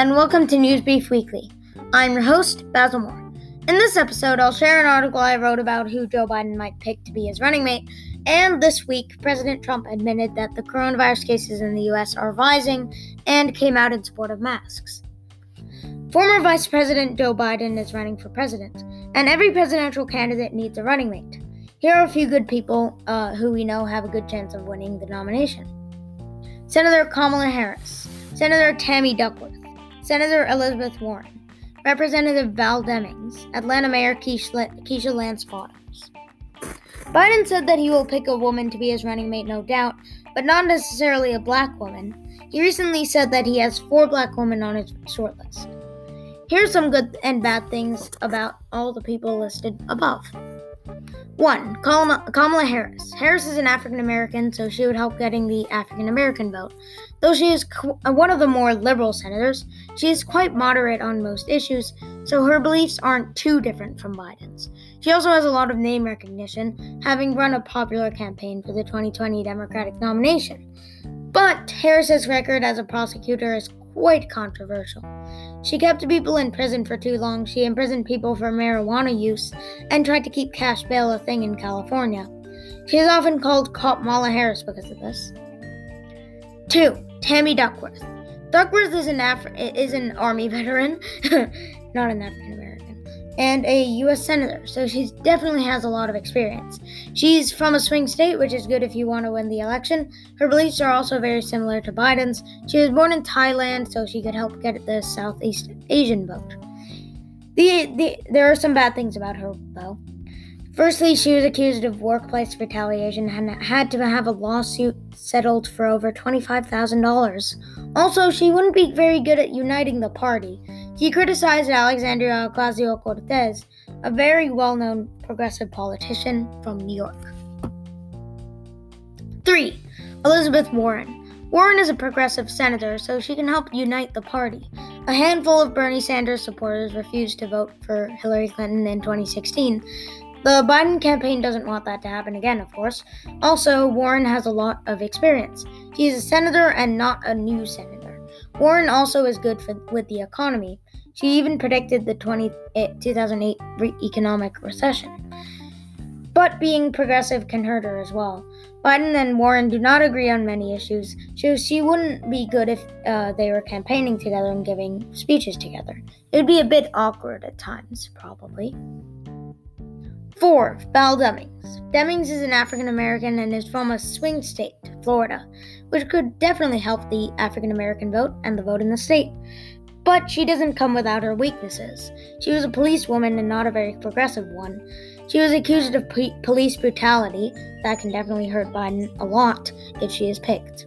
and welcome to News Brief Weekly. I'm your host, Basil Moore. In this episode, I'll share an article I wrote about who Joe Biden might pick to be his running mate, and this week, President Trump admitted that the coronavirus cases in the U.S. are rising and came out in support of masks. Former Vice President Joe Biden is running for president, and every presidential candidate needs a running mate. Here are a few good people who we know have a good chance of winning the nomination. Senator Kamala Harris, Senator Tammy Duckworth, Senator Elizabeth Warren, Representative Val Demings, Atlanta Mayor Keisha Lance Bottoms. Biden said that he will pick a woman to be his running mate, no doubt, but not necessarily a black woman. He recently said that he has 4 black women on his shortlist. Here are some good and bad things about all the people listed above. 1. Kamala Harris. Harris is an African-American, so she would help getting the African-American vote. Though she is one of the more liberal senators, she is quite moderate on most issues, so her beliefs aren't too different from Biden's. She also has a lot of name recognition, having run a popular campaign for the 2020 Democratic nomination. But Harris's record as a prosecutor is quite controversial. She kept people in prison for too long, she imprisoned people for marijuana use, and tried to keep cash bail a thing in California. She is often called Kamala Harris because of this. 2. Tammy Duckworth. Duckworth is an Army veteran, not an African-American, and a U.S. Senator, so she definitely has a lot of experience. She's from a swing state, which is good if you want to win the election. Her beliefs are also very similar to Biden's. She was born in Thailand, so she could help get the Southeast Asian vote. There are some bad things about her, though. Firstly, she was accused of workplace retaliation and had to have a lawsuit settled for over $25,000. Also, she wouldn't be very good at uniting the party. She criticized Alexandria Ocasio-Cortez, a very well-known progressive politician from New York. 3. Elizabeth Warren. Warren is a progressive senator, so she can help unite the party. A handful of Bernie Sanders supporters refused to vote for Hillary Clinton in 2016. The Biden campaign doesn't want that to happen again, of course. Also, Warren has a lot of experience. He is a senator and not a new senator. Warren also is good with the economy. She even predicted the 2008 economic recession. But being progressive can hurt her as well. Biden and Warren do not agree on many issues, so she wouldn't be good if they were campaigning together and giving speeches together. It would be a bit awkward at times, probably. 4. Val Demings. Demings is an African-American and is from a swing state, Florida, which could definitely help the African-American vote and the vote in the state. But she doesn't come without her weaknesses. She was a policewoman and not a very progressive one. She was accused of police brutality. That can definitely hurt Biden a lot if she is picked.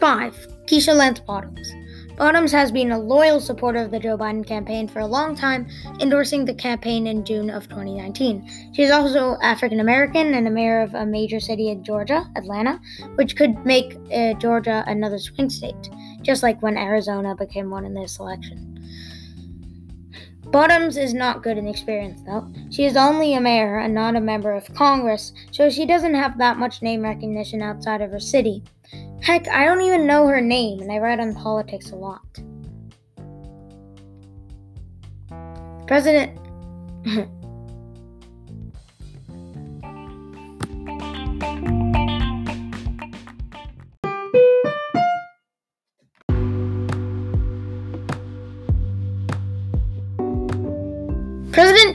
5. Keisha Lance Bottoms. Bottoms has been a loyal supporter of the Joe Biden campaign for a long time, endorsing the campaign in June of 2019. She is also African-American and a mayor of a major city in Georgia, Atlanta, which could make Georgia another swing state, just like when Arizona became one in this election. Bottoms is not good in experience, though. She is only a mayor and not a member of Congress, so she doesn't have that much name recognition outside of her city. Heck, I don't even know her name, and I write on politics a lot. President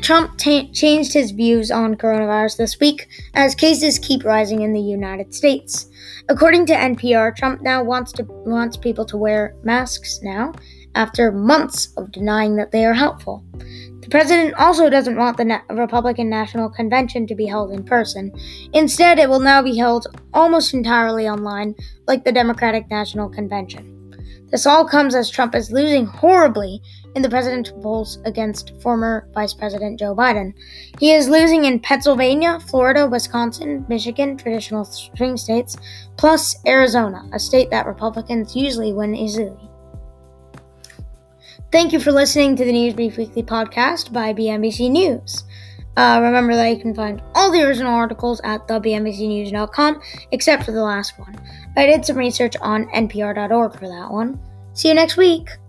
Trump changed his views on coronavirus this week as cases keep rising in the United States. According to NPR, Trump now wants people to wear masks now after months of denying that they are helpful. The president also doesn't want the Republican National Convention to be held in person. Instead, it will now be held almost entirely online, like the Democratic National Convention. This all comes as Trump is losing horribly in the presidential polls against former Vice President Joe Biden. He is losing in Pennsylvania, Florida, Wisconsin, Michigan, traditional swing states, plus Arizona, a state that Republicans usually win easily. Thank you for listening to the News Brief Weekly podcast by BNBC News. Remember that you can find all the original articles at thebnbcnews.com, except for the last one. I did some research on npr.org for that one. See you next week.